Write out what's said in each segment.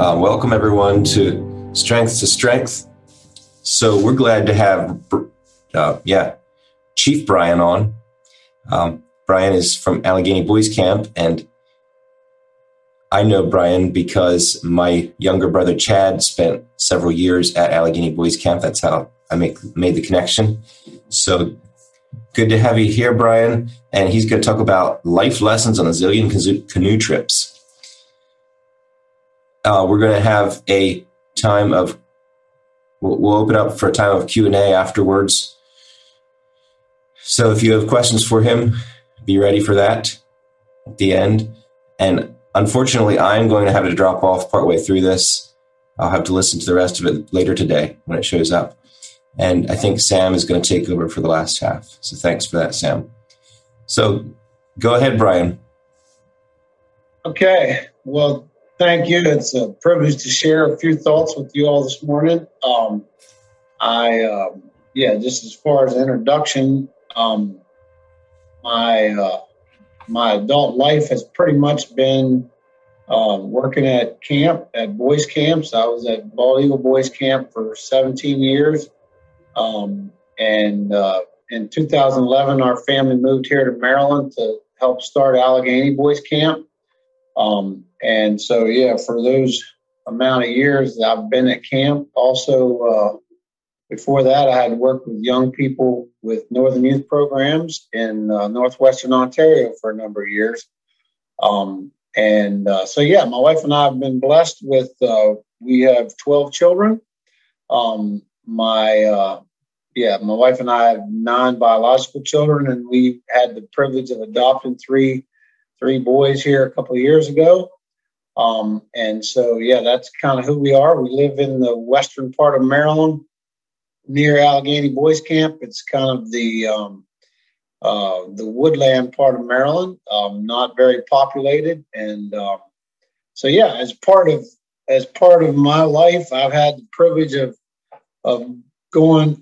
Welcome everyone to Strength to Strength. So we're glad to have Chief Brian on. Brian is from Allegheny Boys Camp, and I know Brian because my younger brother Chad spent several years at Allegheny Boys Camp. That's how I made the connection. So good to have you here, Brian. And he's going to talk about life lessons on a zillion canoe trips. We're going to have a time of, we'll open up for a time of Q&A afterwards. So if you have questions for him, be ready for that at the end. And unfortunately, I'm going to have to drop off partway through this. I'll have to listen to the rest of it later today when it shows up. And I think Sam is going to take over for the last half. So thanks for that, Sam. So go ahead, Brian. Okay. Well, thank you. It's a privilege to share a few thoughts with you all this morning. Just as far as introduction, my adult life has pretty much been working at camp, at boys camps. I was at Bald Eagle Boys Camp for 17 years. In 2011, our family moved here to Maryland to help start Allegheny Boys Camp. For those amount of years that I've been at camp. Also, before that, I had worked with young people with Northern Youth Programs in Northwestern Ontario for a number of years. My wife and I have been blessed with, we have 12 children. My wife and I have 9 biological children, and we had the privilege of adopting three boys here a couple of years ago. That's kind of who we are. We live in the western part of Maryland, near Allegheny Boys Camp. It's kind of the woodland part of Maryland, not very populated. And as part of my life, I've had the privilege of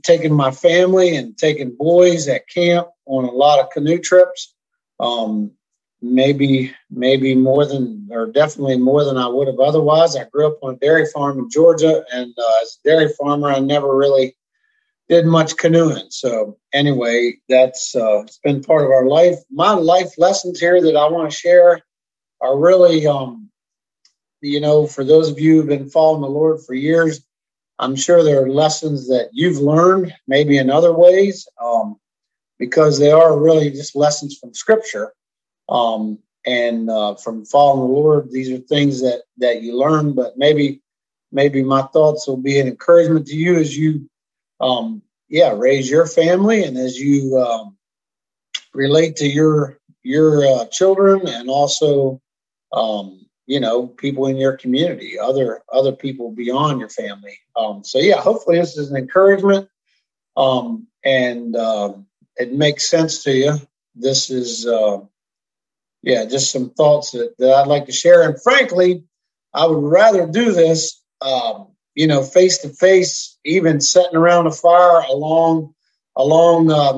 taking my family and taking boys at camp on a lot of canoe trips. Maybe more than, or definitely more than I would have otherwise. I grew up on a dairy farm in Georgia, and as a dairy farmer, I never really did much canoeing. So anyway, that's it's been part of our life. My life lessons here that I want to share are really, for those of you who've been following the Lord for years, I'm sure there are lessons that you've learned, maybe in other ways, because they are really just lessons from Scripture. From following the Lord, these are things that you learn, but maybe my thoughts will be an encouragement to you as you, raise your family and as you, relate to your children and also, people in your community, other people beyond your family. Hopefully this is an encouragement, it makes sense to you. This is, just some thoughts that I'd like to share. And frankly, I would rather do this, face to face, even sitting around a fire along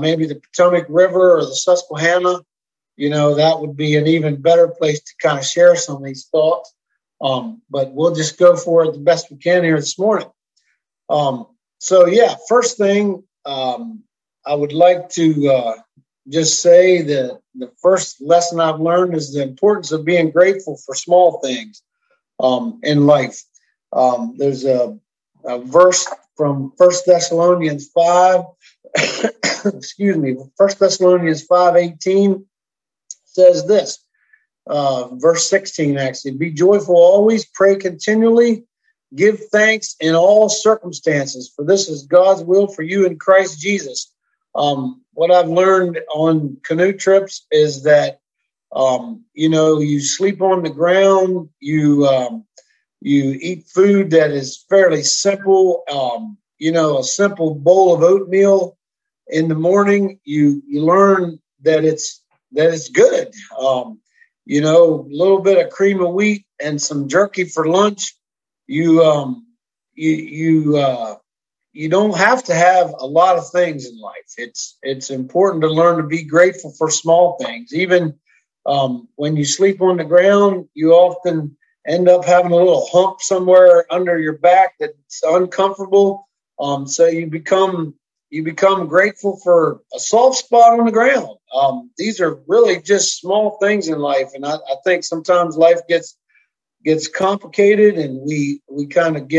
maybe the Potomac River or the Susquehanna. That would be an even better place to kind of share some of these thoughts. But we'll just go for it the best we can here this morning. First thing, I would like to just say that the first lesson I've learned is the importance of being grateful for small things in life. There's a verse from 1 Thessalonians 5, excuse me, 1 Thessalonians 5:18 says this, verse 16 actually, be joyful always, pray continually, give thanks in all circumstances, for this is God's will for you in Christ Jesus. What I've learned on canoe trips is that, you sleep on the ground, you eat food that is fairly simple, a simple bowl of oatmeal in the morning, you learn that it's good. A little bit of cream of wheat and some jerky for lunch. You don't have to have a lot of things in life. It's important to learn to be grateful for small things. Even when you sleep on the ground, you often end up having a little hump somewhere under your back that's uncomfortable. So you become grateful for a soft spot on the ground. These are really just small things in life. And I think sometimes life gets complicated, and we kind of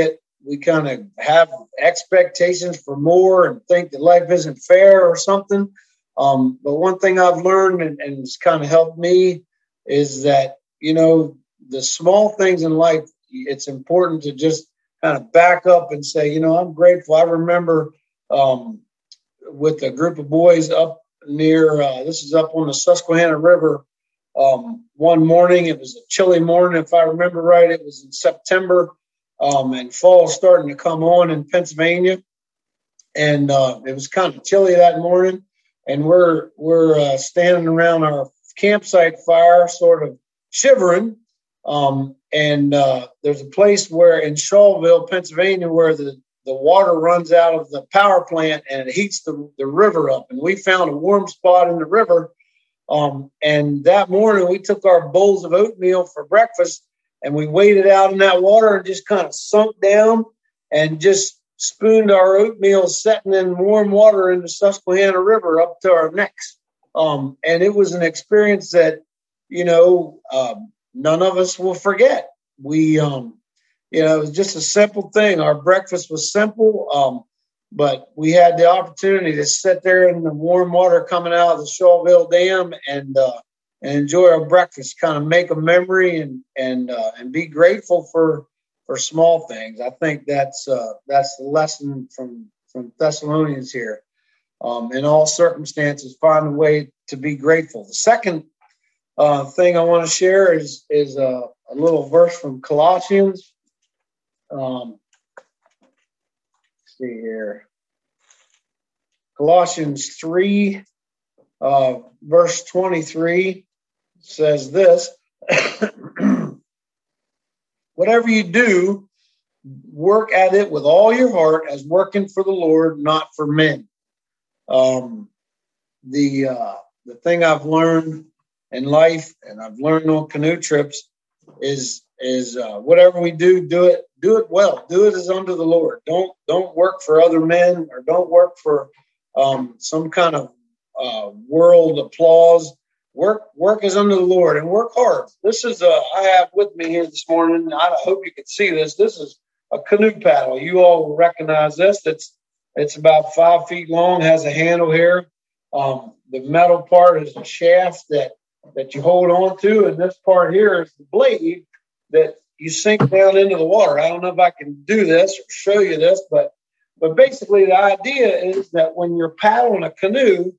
have expectations for more and think that life isn't fair or something. But one thing I've learned and it's kind of helped me is that, you know, the small things in life, it's important to just kind of back up and say, you know, I'm grateful. I remember with a group of boys up near, this is up on the Susquehanna River. One morning, it was a chilly morning. If I remember right, it was in September, and fall starting to come on in Pennsylvania. And it was kind of chilly that morning. And we're standing around our campsite fire, sort of shivering. And there's a place where in Shawville, Pennsylvania, where the water runs out of the power plant and it heats the river up. And we found a warm spot in the river. And that morning we took our bowls of oatmeal for breakfast and we waded out in that water and just kind of sunk down and just spooned our oatmeal setting in warm water in the Susquehanna River up to our necks. And it was an experience that, you know, none of us will forget. We, you know, it was just a simple thing. Our breakfast was simple, but we had the opportunity to sit there in the warm water coming out of the Shawville Dam and enjoy our breakfast, kind of make a memory and be grateful for small things. I think that's the lesson from Thessalonians here. In all circumstances, find a way to be grateful. The second thing I want to share is a little verse from Colossians. Let's see here. Colossians 3, verse 23 says this. Whatever you do, work at it with all your heart as working for the Lord, not for men. The thing I've learned in life, and I've learned on canoe trips, is whatever we do, do it well. Do it as unto the Lord. Don't work for other men, or don't work for some kind of world applause. Work is unto the Lord, and work hard. This is I have with me here this morning, I hope you can see this. This is a canoe paddle. You all will recognize this. It's about 5 feet long, has a handle here. The metal part is a shaft that you hold on to, and this part here is the blade that you sink down into the water. I don't know if I can do this or show you this, but basically the idea is that when you're paddling a canoe,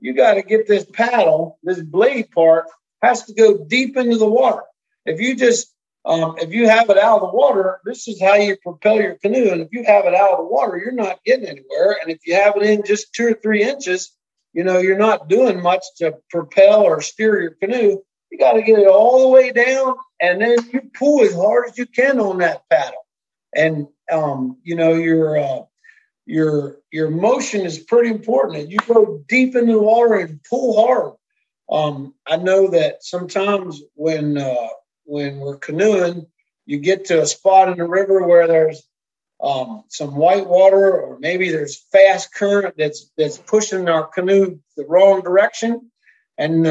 you got to get this paddle, this blade part has to go deep into the water. If you just if you have it out of the water, this is how you propel your canoe. And if you have it out of the water, you're not getting anywhere. And if you have it in just 2 or 3 inches, you know, you're not doing much to propel or steer your canoe. You got to get it all the way down, and then you pull as hard as you can on that paddle. And, you know, your motion is pretty important. And you go deep into the water and pull hard. I know that sometimes when we're canoeing, you get to a spot in the river where there's some white water, or maybe there's fast current that's pushing our canoe the wrong direction. And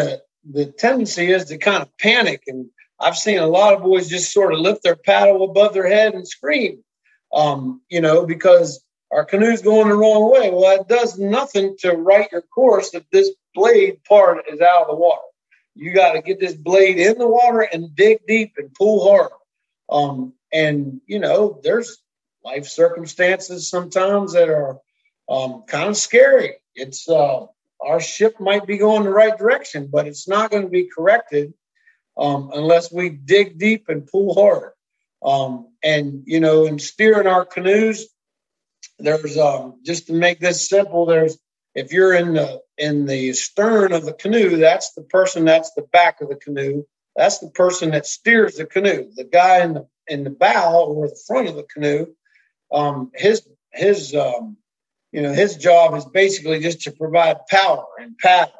the tendency is to kind of panic. And I've seen a lot of boys just sort of lift their paddle above their head and scream, you know, because our canoe's going the wrong way. Well, that does nothing to right your course if this blade part is out of the water. You got to get this blade in the water and dig deep and pull hard. And, you know, there's life circumstances sometimes that are kind of scary. It's our ship might be going the right direction, but it's not going to be corrected unless we dig deep and pull hard. And, you know, in steering our canoes, there's just to make this simple, there's, if you're in the stern of the canoe, that's the person that's the back of the canoe. That's the person that steers the canoe. The guy in the bow or the front of the canoe, his job is basically just to provide power and paddle.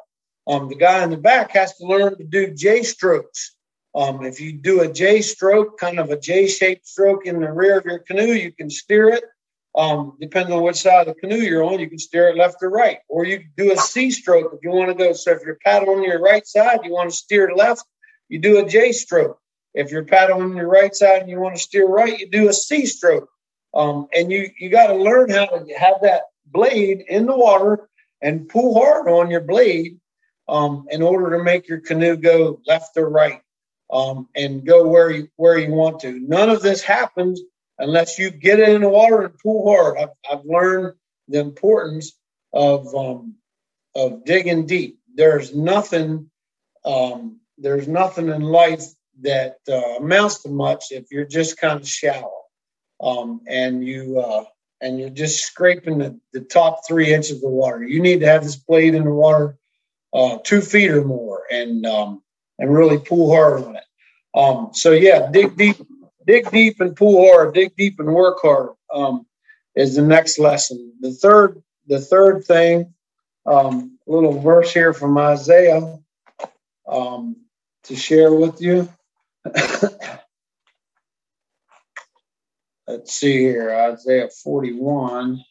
The guy in the back has to learn to do J-strokes. If you do a J-stroke, kind of a J-shaped stroke in the rear of your canoe, you can steer it. Depending on which side of the canoe you're on, you can steer it left or right. Or you can do a C stroke if you want to go. So if you're paddling your right side, you want to steer left, you do a J stroke. If you're paddling your right side and you want to steer right, you do a C stroke. And you got to learn how to have that blade in the water and pull hard on your blade in order to make your canoe go left or right and go where you want to. None of this happens unless you get it in the water and pull hard. I've learned the importance of digging deep. There's nothing in life that amounts to much if you're just kind of shallow, and you're just scraping the top 3 inches of the water. You need to have this blade in the water 2 feet or more, and really pull hard on it. So yeah, dig deep. Dig deep and pull hard. Dig deep and work hard is the next lesson. The third thing, a little verse here from Isaiah to share with you. Let's see here, Isaiah 41.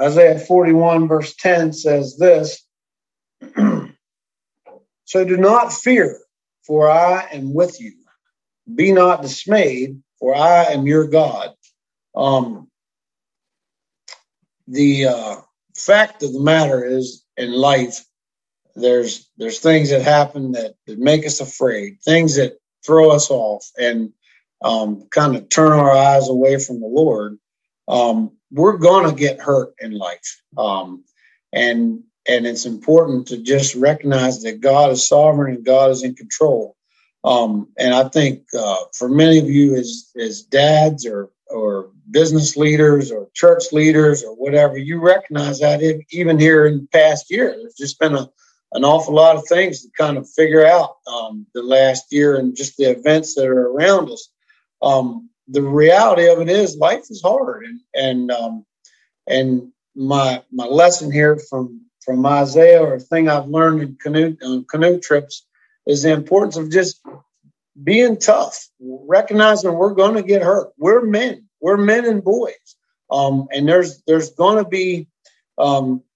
Isaiah 41 verse 10 says this. So do not fear, for I am with you. Be not dismayed, for I am your God. The fact of the matter is, in life, there's things that happen that make us afraid, things that throw us off and kind of turn our eyes away from the Lord. We're gonna get hurt in life, and it's important to just recognize that God is sovereign and God is in control. And I think for many of you as dads or business leaders or church leaders or whatever, you recognize that even here in the past year, there's just been an awful lot of things to kind of figure out the last year and just the events that are around us. The reality of it is life is hard. And my lesson here from Isaiah, or a thing I've learned in canoe trips, is the importance of just being tough, recognizing we're going to get hurt. We're men and boys, and there's going to be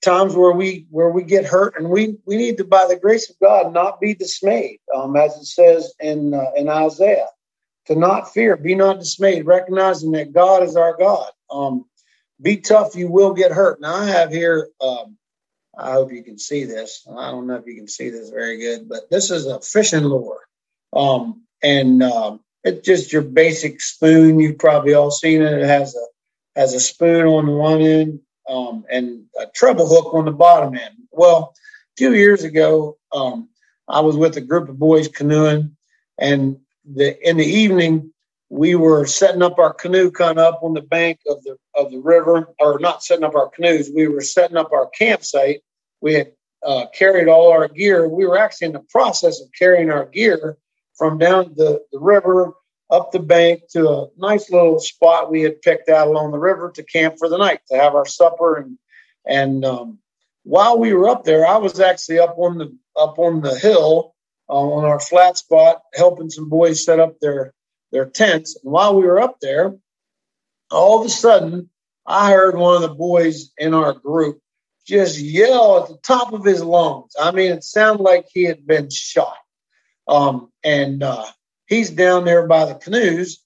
times where we get hurt, and we need to, by the grace of God, not be dismayed, as it says in Isaiah, to not fear, be not dismayed, recognizing that God is our God. Be tough; you will get hurt. Now I have here. I hope you can see this. I don't know if you can see this very good, but this is a fishing lure. It's just your basic spoon. You've probably all seen it. It has a spoon on the one end and a treble hook on the bottom end. Well, a few years ago, I was with a group of boys canoeing, and in the evening, we were setting up our canoe kind of up on the bank of the river, or not setting up our canoes. We were setting up our campsite. We had carried all our gear. We were actually in the process of carrying our gear from down the river up the bank to a nice little spot we had picked out along the river to camp for the night, to have our supper. And while we were up there, I was actually up on the hill on our flat spot, helping some boys set up their tents. And while we were up there, all of a sudden, I heard one of the boys in our group just yell at the top of his lungs. I mean, it sounded like he had been shot. And he's down there by the canoes,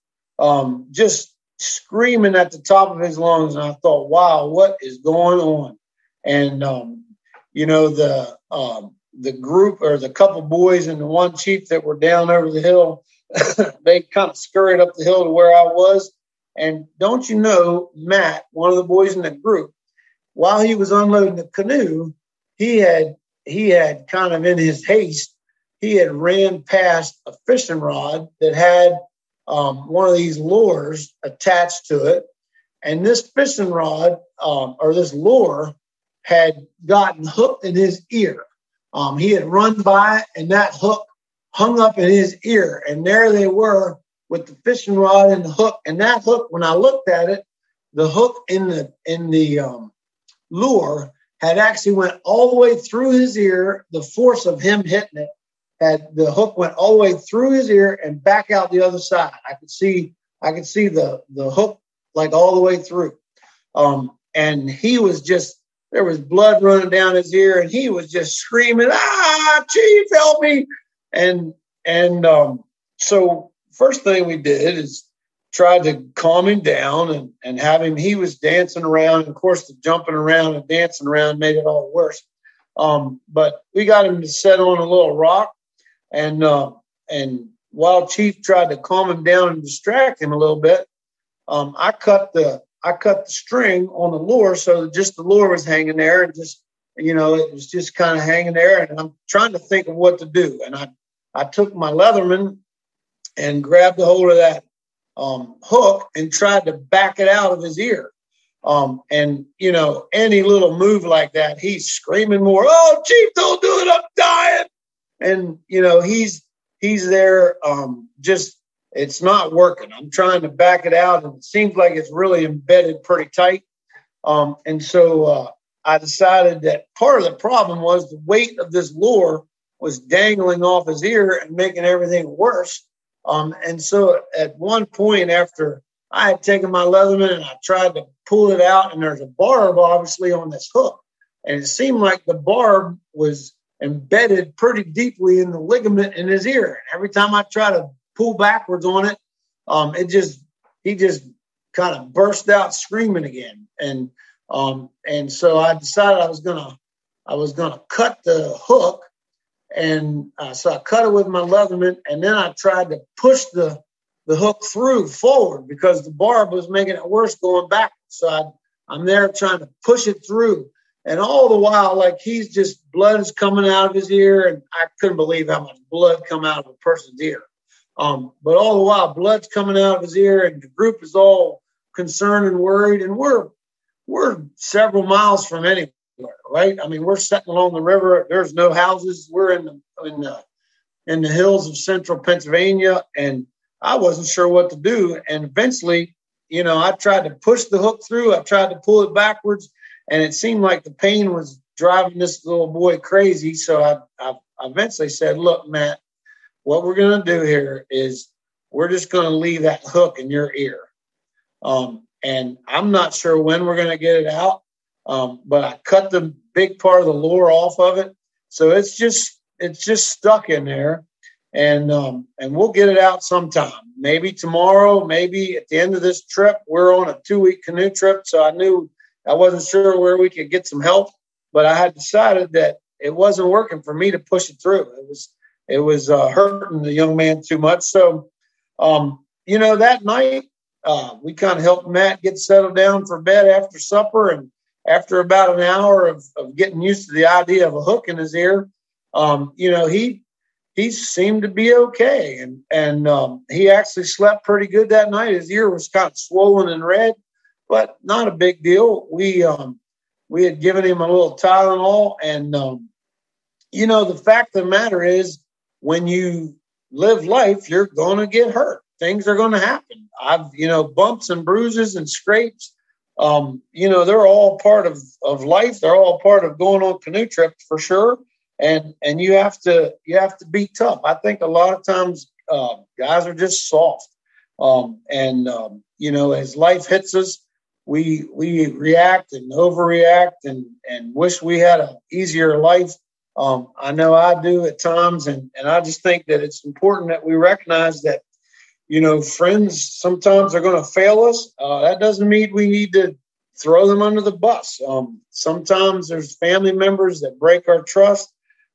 just screaming at the top of his lungs. And I thought, wow, what is going on? And, the group, or the couple boys and the one chief that were down over the hill, they kind of scurried up the hill to where I was. And don't you know, Matt, one of the boys in the group, while he was unloading the canoe, he had kind of in his haste, he had ran past a fishing rod that had one of these lures attached to it. And this fishing rod or this lure had gotten hooked in his ear. He had run by it, and that hook hung up in his ear, and there they were with the fishing rod and the hook. And that hook, when I looked at it, the hook in the lure had actually went all the way through his ear. The force of him hitting it, had the hook went all the way through his ear and back out the other side. I could see the hook like all the way through. And he was just, there was blood running down his ear, and he was just screaming, "Ah, Chief, help me!" And so first thing we did is tried to calm him down and have him. He was dancing around, and of course, the jumping around and dancing around made it all worse. But we got him to sit on a little rock, and while Chief tried to calm him down and distract him a little bit, I cut the string on the lure, so that just the lure was hanging there, and just, you know, it was just kind of hanging there. And I'm trying to think of what to do, and I took my Leatherman and grabbed a hold of that hook and tried to back it out of his ear. And, you know, any little move like that, he's screaming more, "Oh, Chief, don't do it, I'm dying!" And, you know, he's there, just, it's not working. I'm trying to back it out, and it seems like it's really embedded pretty tight. And so I decided that part of the problem was the weight of this lure was dangling off his ear and making everything worse. And so at one point, after I had taken my Leatherman and I tried to pull it out, and there's a barb obviously on this hook, and it seemed like the barb was embedded pretty deeply in the ligament in his ear. And every time I tried to pull backwards on it, he just kind of burst out screaming again. And so I decided I was gonna cut the hook. And so I cut it with my Leatherman, and then I tried to push the hook through forward because the barb was making it worse going back. So I'm there trying to push it through. And all the while, like, he's just, blood is coming out of his ear. And I couldn't believe how much blood come out of a person's ear. But all the while, blood's coming out of his ear, and the group is all concerned and worried. And we're several miles from anywhere. Right? I mean, we're sitting along the river. There's no houses. We're in the hills of central Pennsylvania, and I wasn't sure what to do. And eventually, you know, I tried to push the hook through. I tried to pull it backwards, and it seemed like the pain was driving this little boy crazy. So I eventually said, "Look, Matt, what we're going to do here is we're just going to leave that hook in your ear, and I'm not sure when we're going to get it out." But I cut the big part of the lure off of it, so it's just stuck in there, and we'll get it out sometime. Maybe tomorrow, maybe at the end of this trip. We're on a 2-week canoe trip, so I wasn't sure where we could get some help. But I had decided that it wasn't working for me to push it through. It was hurting the young man too much. So, you know, that night we kind of helped Matt get settled down for bed after supper. And after about an hour of getting used to the idea of a hook in his ear, you know, he seemed to be okay. And he actually slept pretty good that night. His ear was kind of swollen and red, but not a big deal. We had given him a little Tylenol. And you know, the fact of the matter is, when you live life, you're going to get hurt. Things are going to happen. Bumps and bruises and scrapes. You know, they're all part of life. They're all part of going on canoe trips for sure. And you have to be tough. I think a lot of times guys are just soft. You know, as life hits us, we react and overreact and wish we had an easier life. I know I do at times. And I just think that it's important that we recognize that, you know, friends sometimes are going to fail us. That doesn't mean we need to throw them under the bus. Sometimes there's family members that break our trust.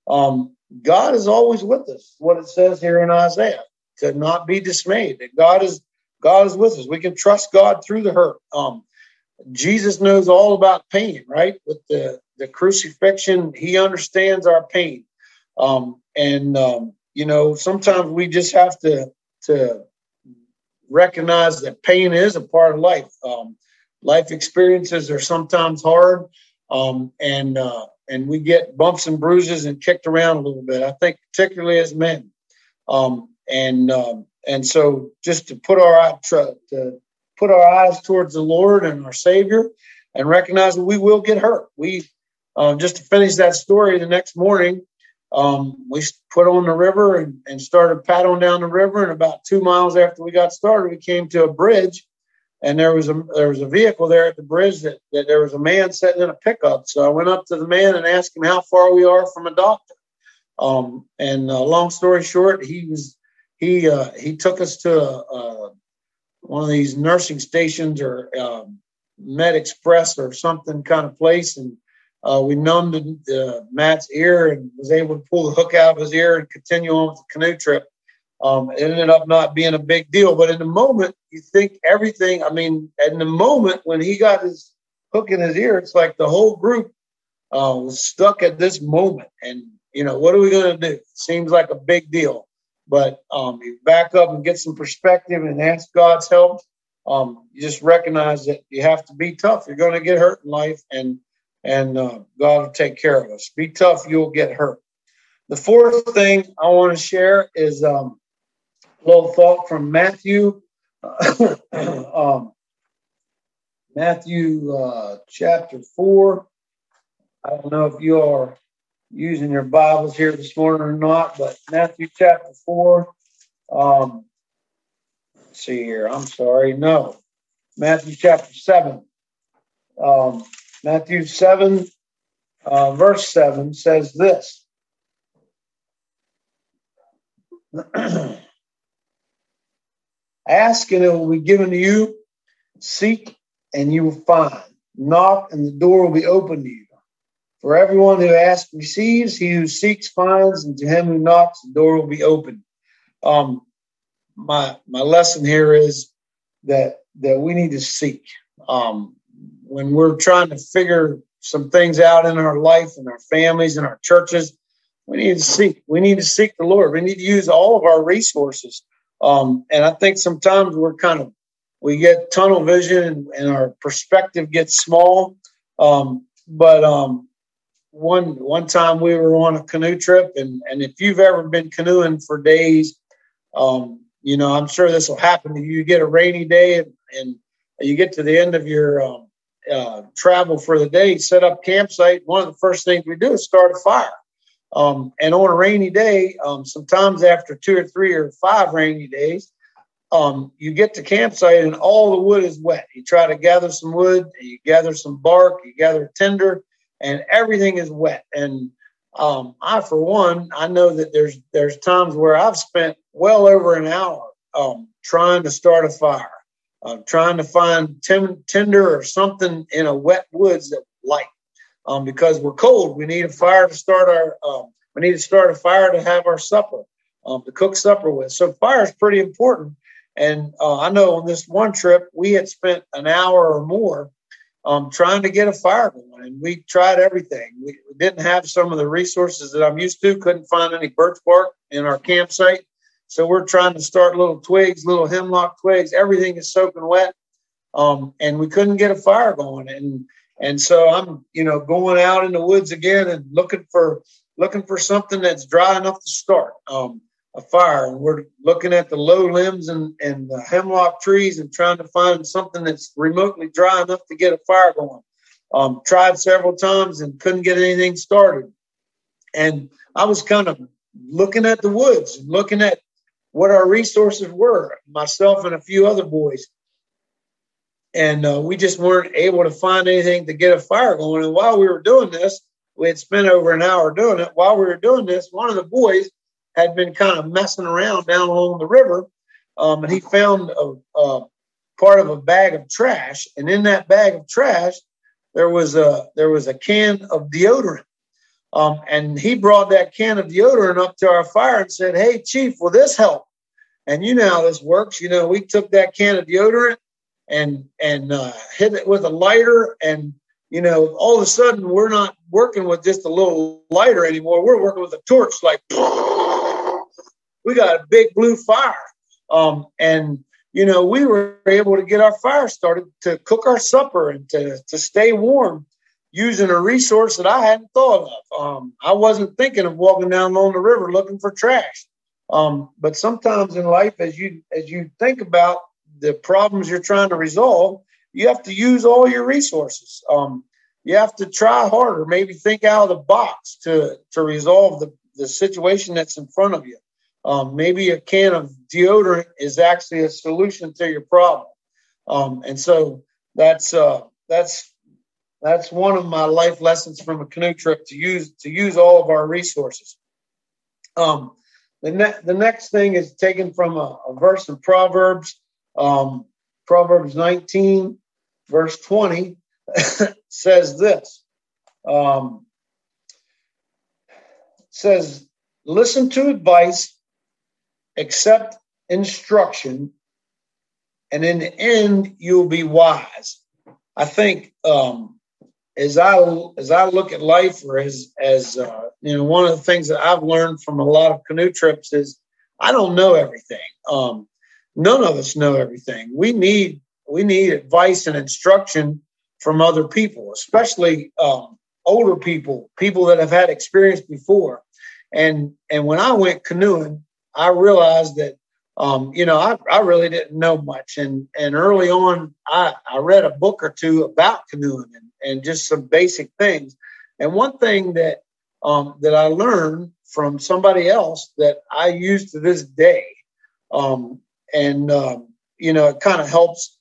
God is always with us. What it says here in Isaiah, to not be dismayed, that God is with us. We can trust God through the hurt. Jesus knows all about pain, right? With the crucifixion, he understands our pain. You know, sometimes we just have to recognize that pain is a part of life. Life experiences are sometimes hard, and we get bumps and bruises and kicked around a little bit, I think, particularly as men. And so just to put our eyes towards the Lord and our Savior and recognize that we will get hurt. We Just to finish that story, the next morning, we put on the river and started paddling down the river. And about 2 miles after we got started, we came to a bridge, and there was a vehicle there at the bridge that there was a man sitting in a pickup. So I went up to the man and asked him how far we are from a doctor. Long story short, he took us to one of these nursing stations or Med Express or something kind of place, and we numbed Matt's ear and was able to pull the hook out of his ear and continue on with the canoe trip. It ended up not being a big deal, but in the moment, you think everything. I mean, in the moment when he got his hook in his ear, it's like the whole group was stuck at this moment, and you know, what are we going to do? It seems like a big deal, but you back up and get some perspective and ask God's help. You just recognize that you have to be tough. You're going to get hurt in life, and God will take care of us. Be tough, you'll get hurt. The fourth thing I want to share is a little thought from Matthew, Matthew chapter 4. I don't know if you are using your Bibles here this morning or not, but Matthew chapter 4. Let's see here. I'm sorry. No. Matthew chapter 7. Matthew 7, verse 7 says this. Ask and it will be given to you. Seek and you will find. Knock and the door will be opened to you. For everyone who asks receives, he who seeks finds, and to him who knocks, the door will be open. My lesson here is that we need to seek. When we're trying to figure some things out in our life and our families and our churches, we need to seek. We need to seek the Lord. We need to use all of our resources. And I think sometimes we get tunnel vision and our perspective gets small. One time we were on a canoe trip, and if you've ever been canoeing for days, you know, I'm sure this will happen. You get a rainy day and you get to the end of your travel for the day, set up campsite. One of the first things we do is start a fire. And on a rainy day, sometimes after 2 or 3 or 5 rainy days, you get to campsite and all the wood is wet. You try to gather some wood, you gather some bark, you gather tinder, and everything is wet. And I, for one, I know that there's times where I've spent well over an hour trying to start a fire, trying to find tinder or something in a wet woods that light, because we're cold. We need a fire to start a fire to have our supper, to cook supper with. So fire is pretty important. And I know on this one trip, we had spent an hour or more trying to get a fire going, and we tried everything. We didn't have some of the resources that I'm used to, couldn't find any birch bark in our campsite. So we're trying to start little twigs, little hemlock twigs. Everything is soaking wet, and we couldn't get a fire going. And so I'm, you know, going out in the woods again and looking for something that's dry enough to start a fire. And we're looking at the low limbs and the hemlock trees and trying to find something that's remotely dry enough to get a fire going. Tried several times and couldn't get anything started. And I was kind of looking at the woods and looking at what our resources were, myself and a few other boys. And we just weren't able to find anything to get a fire going. And while we were doing this, we had spent over an hour doing it. While we were doing this, one of the boys had been kind of messing around down along the river, and he found a part of a bag of trash. And in that bag of trash, there was a can of deodorant. And he brought that can of deodorant up to our fire and said, "Hey, Chief, will this help?" And you know how this works. You know, we took that can of deodorant and hit it with a lighter, and you know, all of a sudden we're not working with just a little lighter anymore. We're working with a torch, like we got a big blue fire. And you know, we were able to get our fire started to cook our supper and to stay warm using a resource that I hadn't thought of. I wasn't thinking of walking down along the river looking for trash. But sometimes in life, as you think about the problems you're trying to resolve, you have to use all your resources. you have to try harder, maybe think out of the box to resolve the situation that's in front of you. Maybe a can of deodorant is actually a solution to your problem. And so that's one of my life lessons from a canoe trip, to use all of our resources. The next thing is taken from a verse in Proverbs, Proverbs 19, verse 20 says this, says, listen to advice, accept instruction, and in the end, you'll be wise. I think as I look at life, or as you know, one of the things that I've learned from a lot of canoe trips is I don't know everything. None of us know everything. We need advice and instruction from other people, especially older people that have had experience before. And when I went canoeing, I realized that, I really didn't know much. And early on, I read a book or two about canoeing and just some basic things. And one thing that I learned from somebody else that I use to this day, it kind of helps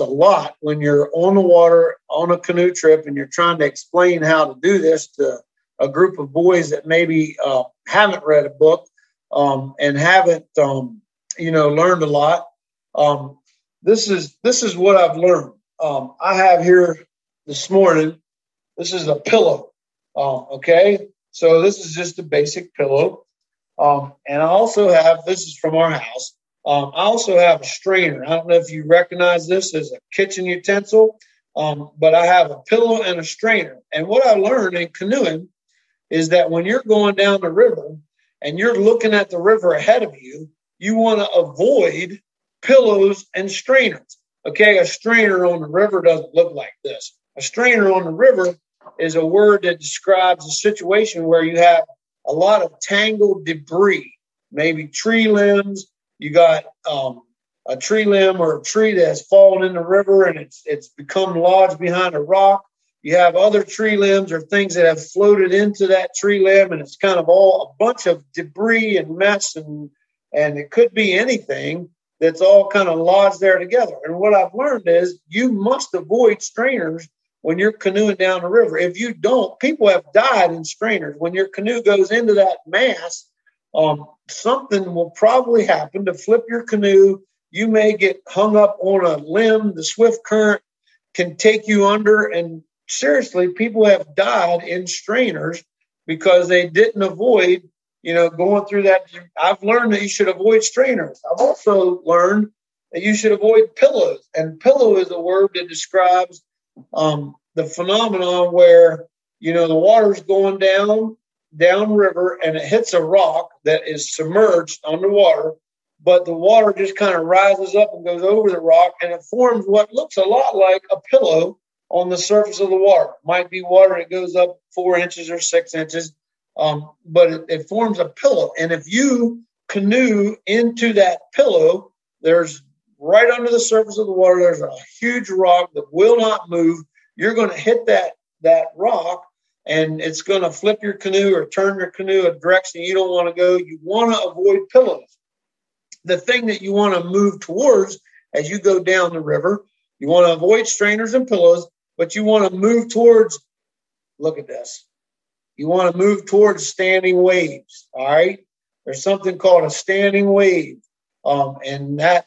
a lot when you're on the water on a canoe trip and you're trying to explain how to do this to a group of boys that maybe haven't read a book and haven't, learned a lot. This is what I've learned. I have here this morning, this is a pillow. Okay. So this is just a basic pillow. And I also have, this is from our house. I also have a strainer. I don't know if you recognize this as a kitchen utensil, but I have a pillow and a strainer. And what I learned in canoeing is that when you're going down the river and you're looking at the river ahead of you, you want to avoid pillows and strainers. Okay, a strainer on the river doesn't look like this. A strainer on the river is a word that describes a situation where you have a lot of tangled debris, maybe tree limbs. You got a tree limb or a tree that's fallen in the river and it's become lodged behind a rock. You have other tree limbs or things that have floated into that tree limb, and it's kind of all a bunch of debris and mess, and it could be anything that's all kind of lodged there together. And what I've learned is you must avoid strainers when you're canoeing down the river. If you don't, people have died in strainers. When your canoe goes into that mass, something will probably happen to flip your canoe. You may get hung up on a limb. The swift current can take you under, and seriously, people have died in strainers because they didn't avoid, going through that. I've learned that you should avoid strainers. I've also learned that you should avoid pillows. And pillow is a word that describes the phenomenon where, the water's going downriver and it hits a rock that is submerged underwater, but the water just kind of rises up and goes over the rock, and it forms what looks a lot like a pillow on the surface of the water. It might be water that goes up 4 inches or 6 inches, but it forms a pillow. And if you canoe into that pillow, there's right under the surface of the water, there's a huge rock that will not move. You're going to hit that rock, and it's going to flip your canoe or turn your canoe a direction you don't want to go. You want to avoid pillows. The thing that you want to move towards as you go down the river, you want to avoid strainers and pillows, but you want to move towards, look at this, you want to move towards standing waves, all right? There's something called a standing wave, and that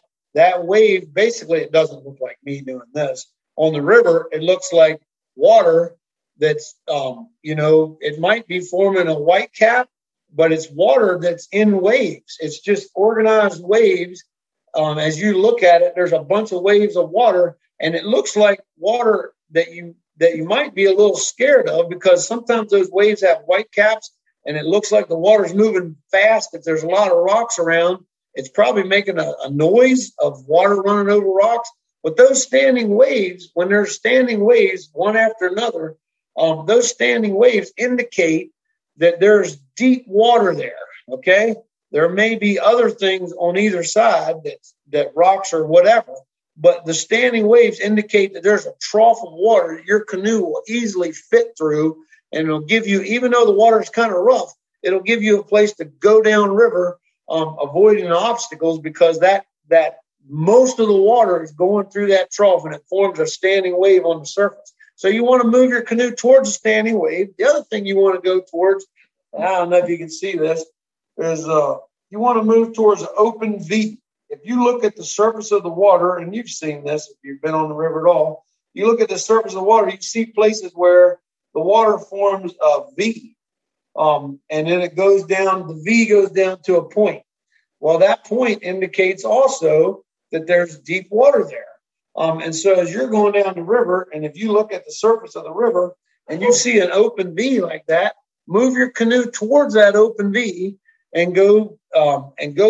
wave, basically, it doesn't look like me doing this. On the river, it looks like water that's, it might be forming a white cap, but it's water that's in waves. It's just organized waves. As you look at it, there's a bunch of waves of water, and it looks like water that you might be a little scared of, because sometimes those waves have white caps, and it looks like the water's moving fast. If there's a lot of rocks around, it's probably making a noise of water running over rocks. But those standing waves, when there's standing waves one after another, those standing waves indicate that there's deep water there, okay? There may be other things on either side, that rocks or whatever, But the standing waves indicate that there's a trough of water your canoe will easily fit through, and it'll give you, even though the water is kind of rough, it'll give you a place to go down river, avoiding the obstacles, because that most of the water is going through that trough and it forms a standing wave on the surface. So you want to move your canoe towards the standing wave. The other thing you want to go towards, I don't know if you can see this, is you want to move towards an open V. If you look at the surface of the water, and you've seen this if you've been on the river at all, you look at the surface of the water, you see places where the water forms a V, and then it goes down, the V goes down to a point. Well, that point indicates also that there's deep water there. And so as you're going down the river, and if you look at the surface of the river and you see an open V like that, move your canoe towards that open V and go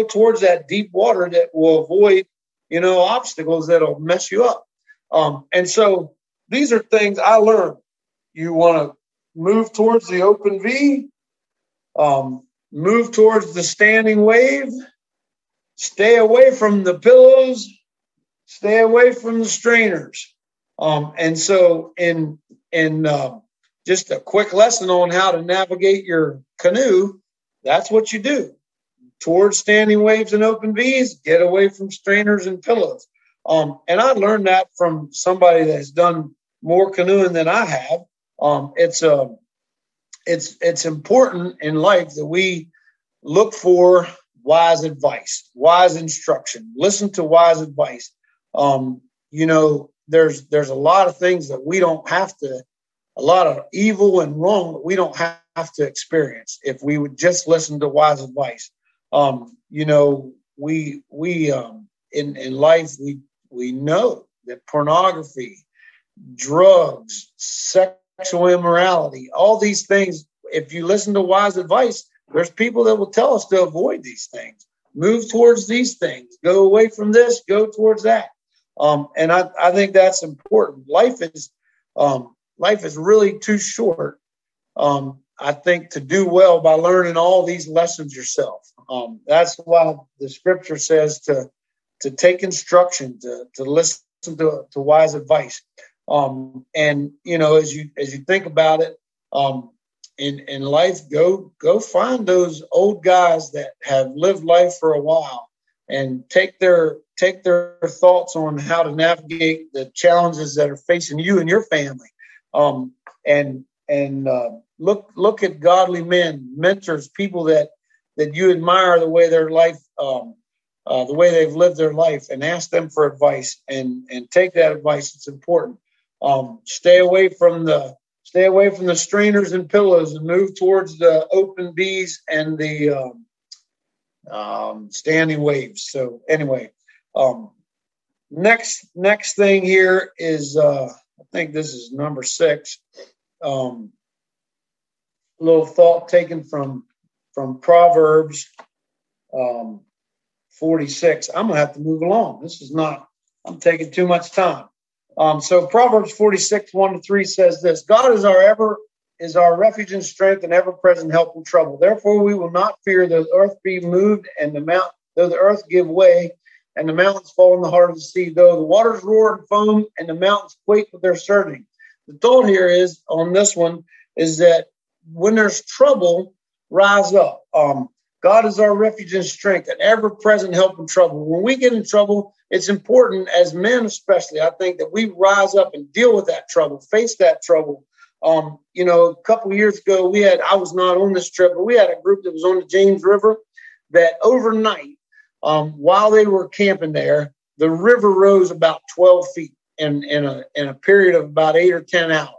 towards that deep water that will avoid, obstacles that'll mess you up. And so these are things I learned. You want to move towards the open V, move towards the standing wave, stay away from the pillows, stay away from the strainers. And so in just a quick lesson on how to navigate your canoe, that's what you do. Towards standing waves and open V's, get away from strainers and pillows. And I learned that from somebody that's done more canoeing than I have. It's important in life that we look for wise advice, wise instruction, listen to wise advice. There's a lot of things that we don't have to, a lot of evil and wrong that we don't have to experience if we would just listen to wise advice. We in life, we know that pornography, drugs, sexual immorality, all these things, if you listen to wise advice, there's people that will tell us to avoid these things, move towards these things, go away from this, go towards that. And I think that's important. Life is really too short, I think, to do well by learning all these lessons yourself. That's why the scripture says to take instruction, to listen to wise advice. As you think about it, in life, go find those old guys that have lived life for a while and take their thoughts on how to navigate the challenges that are facing you and your family. Look at godly men, mentors, people that you admire the way their life, the way they've lived their life, and ask them for advice and take that advice. It's important. Stay away from the strainers and pillows and move towards the open V's and the standing waves. So anyway, next thing here is I think this is number 6. A little thought taken from Proverbs 46. I'm going to have to move along. I'm taking too much time. So Proverbs 46, 1-3 says this: God is our refuge and strength and ever-present help in trouble. Therefore, we will not fear though the earth be moved and though the earth give way and the mountains fall in the heart of the sea, though the waters roar and foam and the mountains quake with their surging. The thought here is on this one is that when there's trouble, rise up. God is our refuge and strength, an ever-present help in trouble. When we get in trouble, it's important as men especially, I think, that we rise up and deal with that trouble, face that trouble. A couple of years ago, I was not on this trip, but we had a group that was on the James River that overnight, while they were camping there, the river rose about 12 feet in a period of about 8 or 10 hours.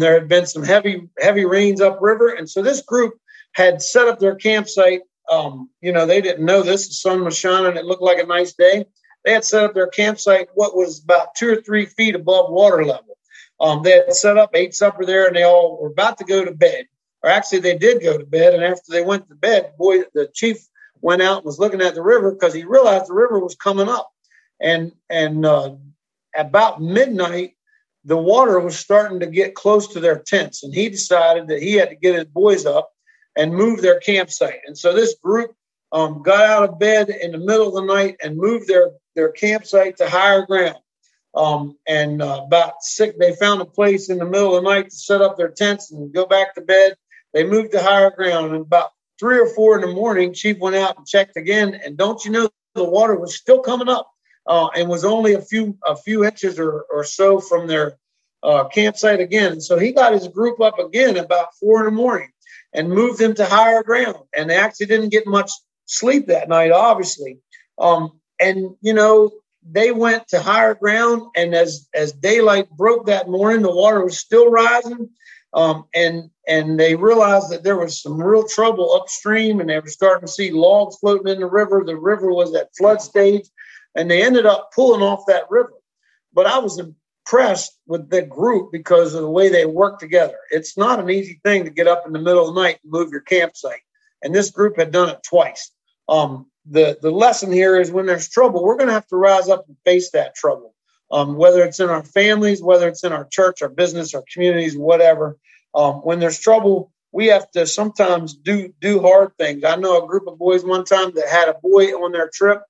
There had been some heavy rains upriver, and so this group had set up their campsite. They didn't know this. The sun was shining. It looked like a nice day. They had set up their campsite what was about 2 or 3 feet above water level. They had set up, ate supper there, and they all were about to go to bed. Or actually, they did go to bed, and after they went to bed, the chief went out and was looking at the river because he realized the river was coming up. And about midnight, the water was starting to get close to their tents, and he decided that he had to get his boys up and move their campsite. And so this group got out of bed in the middle of the night and moved their their campsite to higher ground. They found a place in the middle of the night to set up their tents and go back to bed. They moved to higher ground, and about 3 or 4 in the morning, Chief went out and checked again. And don't you know, the water was still coming up, and was only a few inches or so from their campsite again. And so he got his group up again about 4 in the morning and moved them to higher ground. And they actually didn't get much sleep that night, obviously. They went to higher ground, and as daylight broke that morning, the water was still rising. And they realized that there was some real trouble upstream, and they were starting to see logs floating in the river. The river was at flood stage, and they ended up pulling off that river. But I was impressed with the group because of the way they worked together. It's not an easy thing to get up in the middle of the night and move your campsite. And this group had done it twice. The lesson here is when there's trouble, we're going to have to rise up and face that trouble, whether it's in our families, whether it's in our church, our business, our communities, whatever. When there's trouble, we have to sometimes do hard things. I know a group of boys one time that had a boy on their trip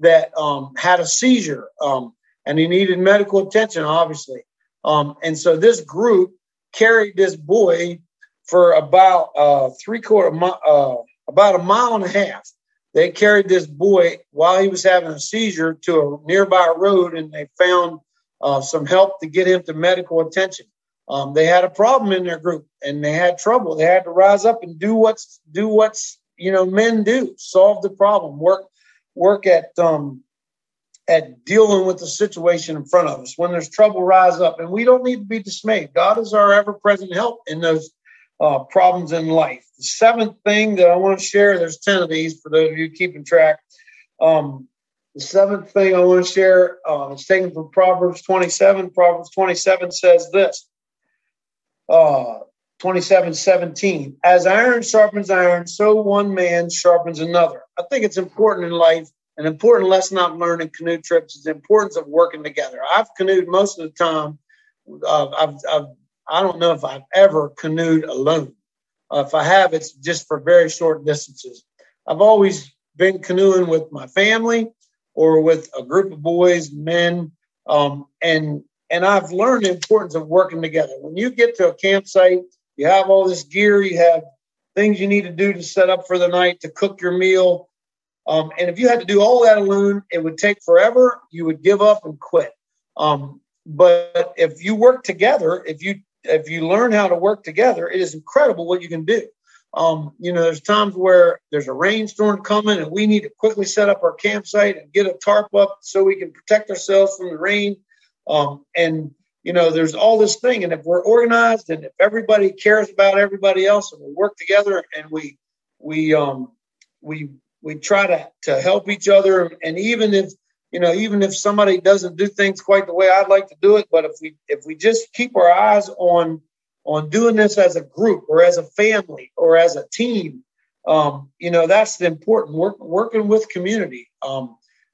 that had a seizure, and he needed medical attention, obviously. And so this group carried this boy for about about a mile and a half. They carried this boy while he was having a seizure to a nearby road, and they found some help to get him to medical attention. They had a problem in their group, and they had trouble. They had to rise up and do what's men do: solve the problem, work at dealing with the situation in front of us. When there's trouble, rise up, and we don't need to be dismayed. God is our ever-present help in those problems in life. The 7th thing that I want to share, there's 10 of these for those of you keeping track. The 7th thing I want to share is taken from Proverbs 27. Proverbs 27 says this, 27:17, as iron sharpens iron, so one man sharpens another. I think it's important in life, an important lesson I've learned in canoe trips is the importance of working together. I've canoed most of the time. I don't know if I've ever canoed alone. If I have, it's just for very short distances. I've always been canoeing with my family or with a group of boys, men, and I've learned the importance of working together. When you get to a campsite, you have all this gear, you have things you need to do to set up for the night, to cook your meal. And if you had to do all that alone, it would take forever. You would give up and quit. But if you work together, if you learn how to work together, it is incredible what you can do. There's times where there's a rainstorm coming and we need to quickly set up our campsite and get a tarp up so we can protect ourselves from the rain. There's all this thing. And if we're organized and if everybody cares about everybody else and we work together and we try to help each other. And even if somebody doesn't do things quite the way I'd like to do it, but if we just keep our eyes on doing this as a group or as a family or as a team, that's the important working with community.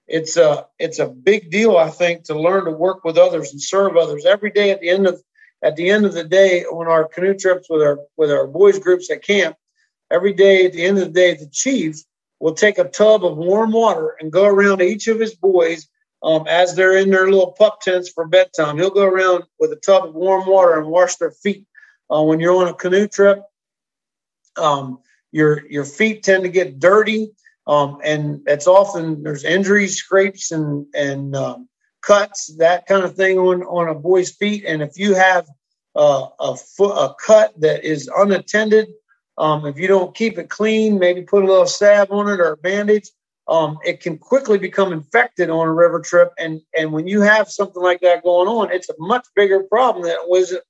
It's a big deal, I think, to learn to work with others and serve others every day. At the end of the day, on our canoe trips with our boys groups at camp, every day at the end of the day, the chief will take a tub of warm water and go around to each of his boys as they're in their little pup tents for bedtime. He'll go around with a tub of warm water and wash their feet. When you're on a canoe trip, your feet tend to get dirty, and it's often there's injuries, scrapes, and cuts, that kind of thing on a boy's feet. And if you have a cut that is unattended, if you don't keep it clean, maybe put a little salve on it or a bandage, it can quickly become infected on a river trip. And when you have something like that going on, it's a much bigger problem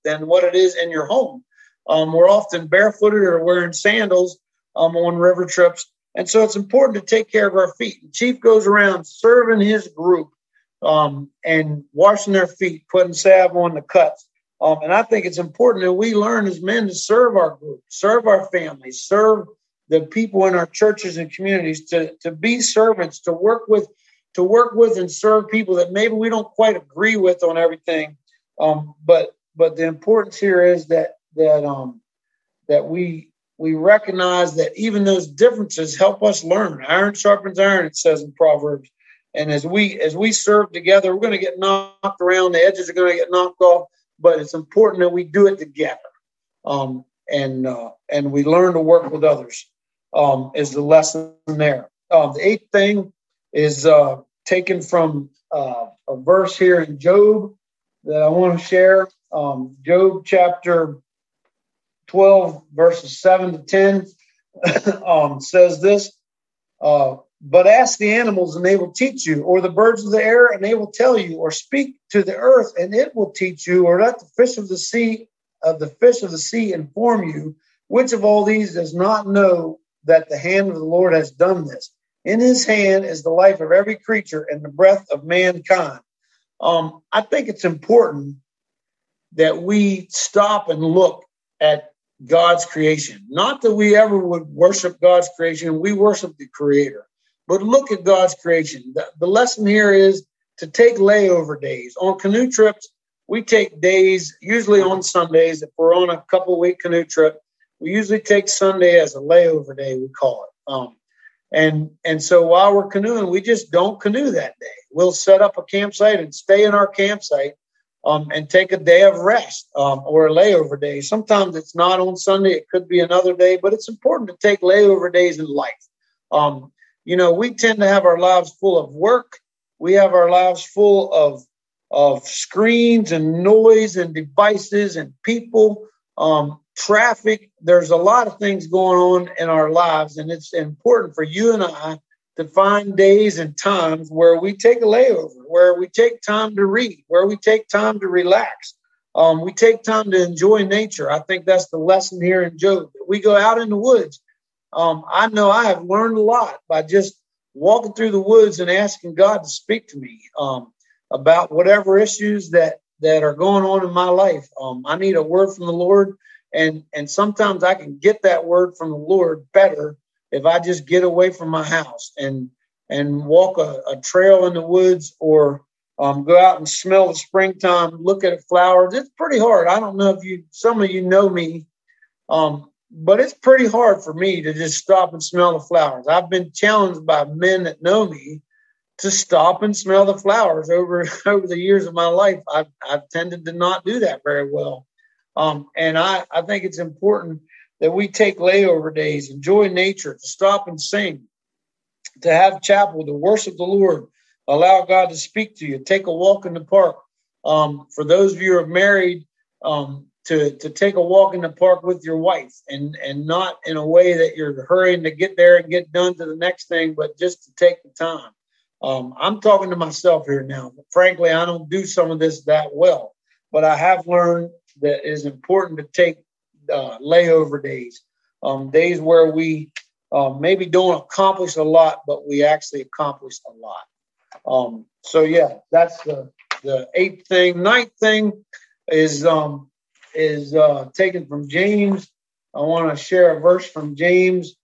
than what it is in your home. We're often barefooted or wearing sandals on river trips. And so it's important to take care of our feet. The chief goes around serving his group and washing their feet, putting salve on the cuts. And I think it's important that we learn as men to serve our group, serve our families, serve the people in our churches and communities, to be servants, to work with and serve people that maybe we don't quite agree with on everything. But the importance here is that we recognize that even those differences help us learn. Iron sharpens iron, it says in Proverbs. And as we serve together, we're going to get knocked around. The edges are going to get knocked off, but it's important that we do it together. And we learn to work with others is the lesson there. The eighth thing is taken from a verse here in Job that I want to share. Job chapter 12, verses 7 to 10 says this, but ask the animals and they will teach you, or the birds of the air and they will tell you, or speak to the earth and it will teach you, or let the fish of the sea inform you, which of all these does not know that the hand of the Lord has done this? In his hand is the life of every creature and the breath of mankind. I think it's important that we stop and look at God's creation. Not that we ever would worship God's creation. We worship the Creator. But look at God's creation. The lesson here is to take layover days. On canoe trips, we take days, usually on Sundays, if we're on a couple-week canoe trip. We usually take Sunday as a layover day, we call it. And so while we're canoeing, we just don't canoe that day. We'll set up a campsite and stay in our campsite and take a day of rest or a layover day. Sometimes it's not on Sunday. It could be another day, but it's important to take layover days in life. We tend to have our lives full of work. We have our lives full of screens and noise and devices and people, traffic. There's a lot of things going on in our lives, and it's important for you and I to find days and times where we take a layover, where we take time to read, where we take time to relax. We take time to enjoy nature. I think that's the lesson here in Job. We go out in the woods. I know I have learned a lot by just walking through the woods and asking God to speak to me about whatever issues that are going on in my life. I need a word from the Lord. And sometimes I can get that word from the Lord better if I just get away from my house and walk a trail in the woods, or go out and smell the springtime, look at flowers. It's pretty hard. I don't know if some of you know me, but it's pretty hard for me to just stop and smell the flowers. I've been challenged by men that know me to stop and smell the flowers over the years of my life. I've tended to not do that very well. And I think it's important that we take layover days, enjoy nature, to stop and sing, to have chapel, to worship the Lord, allow God to speak to you, take a walk in the park. For those of you who are married, to take a walk in the park with your wife, and not in a way that you're hurrying to get there and get done to the next thing, but just to take the time. I'm talking to myself here now. Frankly, I don't do some of this that well, but I have learned that it is important to take layover days, days where we maybe don't accomplish a lot, but we actually accomplish a lot. That's the eighth thing. Ninth thing is taken from James. I want to share a verse from James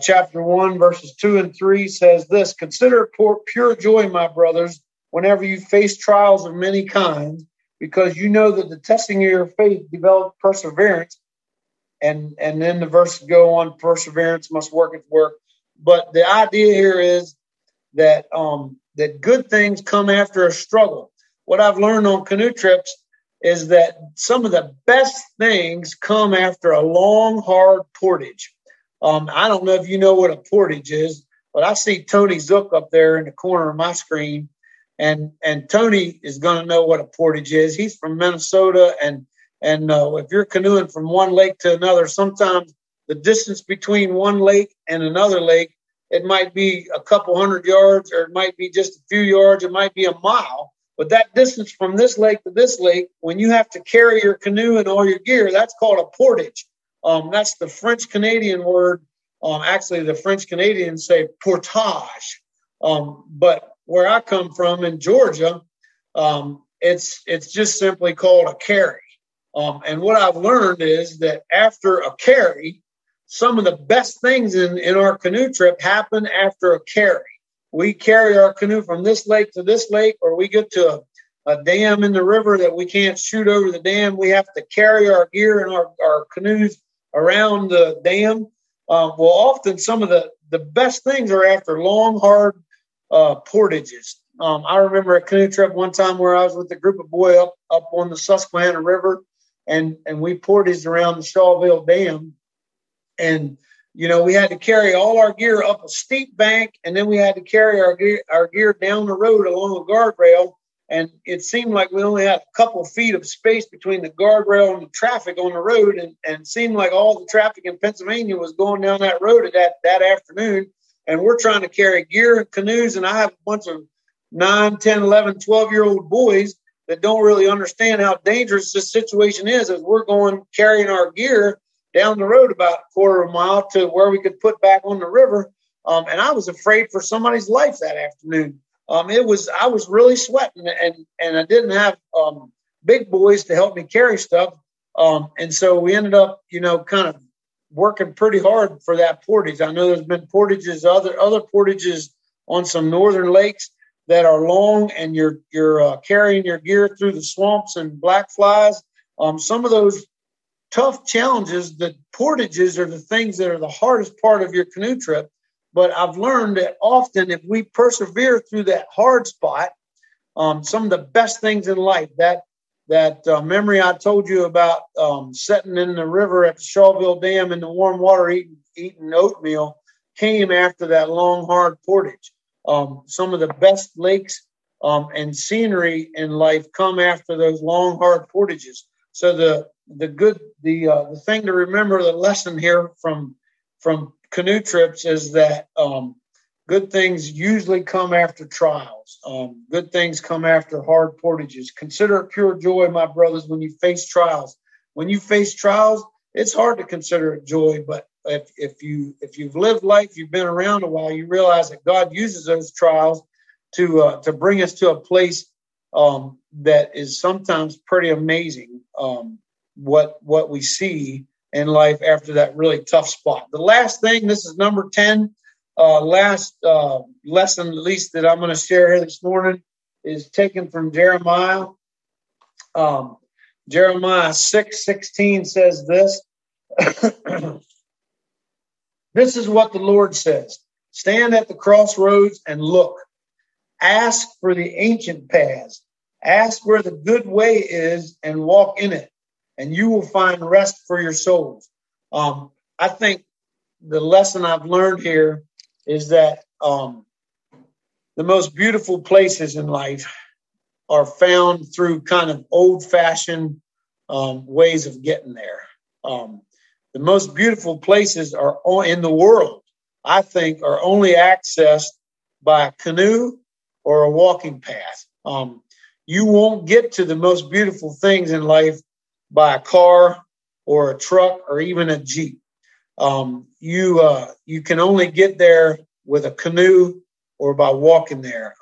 chapter 1, verses 2 and 3 says this, consider it pure joy, my brothers, whenever you face trials of many kinds, because you know that the testing of your faith develops perseverance. And then the verses go on, perseverance must work its work. But the idea here is that good things come after a struggle. What I've learned on canoe trips is that some of the best things come after a long, hard portage. I don't know if you know what a portage is, but I see Tony Zook up there in the corner of my screen. And Tony is going to know what a portage is. He's from Minnesota, and if you're canoeing from one lake to another, sometimes the distance between one lake and another lake, it might be a couple hundred yards, or it might be just a few yards, it might be a mile. But that distance from this lake to this lake, when you have to carry your canoe and all your gear, that's called a portage. That's the French-Canadian word. Actually, the French-Canadians say portage, but where I come from in Georgia, it's just simply called a carry. And what I've learned is that after a carry, some of the best things in our canoe trip happen after a carry. We carry our canoe from this lake to this lake, or we get to a dam in the river that we can't shoot over the dam. We have to carry our gear and our canoes around the dam. Often some of the best things are after long, hard portages. I remember a canoe trip one time where I was with a group of boys up on the Susquehanna River, and we portaged around the Shawville Dam. And, you know, we had to carry all our gear up a steep bank, and then we had to carry our gear down the road along a guardrail. And it seemed like we only had a couple feet of space between the guardrail and the traffic on the road. And it seemed like all the traffic in Pennsylvania was going down that road at that afternoon. And we're trying to carry gear and canoes. And I have a bunch of 9, 10, 11, 12-year-old boys that don't really understand how dangerous this situation is as we're going carrying our gear down the road about a quarter of a mile to where we could put back on the river. And I was afraid for somebody's life that afternoon. I was really sweating, and I didn't have big boys to help me carry stuff. And so we ended up, you know, kind of working pretty hard for that portage. I know there's been portages, other portages on some northern lakes that are long, and you're carrying your gear through the swamps and black flies. Some of those tough challenges, the portages are the things that are the hardest part of your canoe trip. But I've learned that often if we persevere through that hard spot, some of the best things in life, that memory I told you about sitting in the river at the Shawville Dam in the warm water eating oatmeal came after that long, hard portage. Some of the best lakes and scenery in life come after those long, hard portages. So the thing to remember, the lesson here from canoe trips is that good things usually come after trials. Good things come after hard portages. Consider it pure joy, my brothers, when you face trials. When you face trials, it's hard to consider it joy, but if you've lived life, you've been around a while, you realize that God uses those trials to bring us to a place that is sometimes pretty amazing. What we see in life after that really tough spot. The last thing, this is number 10, last lesson, at least, that I'm going to share here this morning is taken from Jeremiah. Jeremiah 6:16 says this. This is what the Lord says. Stand at the crossroads and look. Ask for the ancient paths. Ask where the good way is and walk in it, and you will find rest for your souls. I think the lesson I've learned here is that the most beautiful places in life are found through kind of old-fashioned ways of getting there. The most beautiful places are in the world, I think, are only accessed by a canoe or a walking path. You won't get to the most beautiful things in life by a car or a truck or even a Jeep. You can only get there with a canoe or by walking there.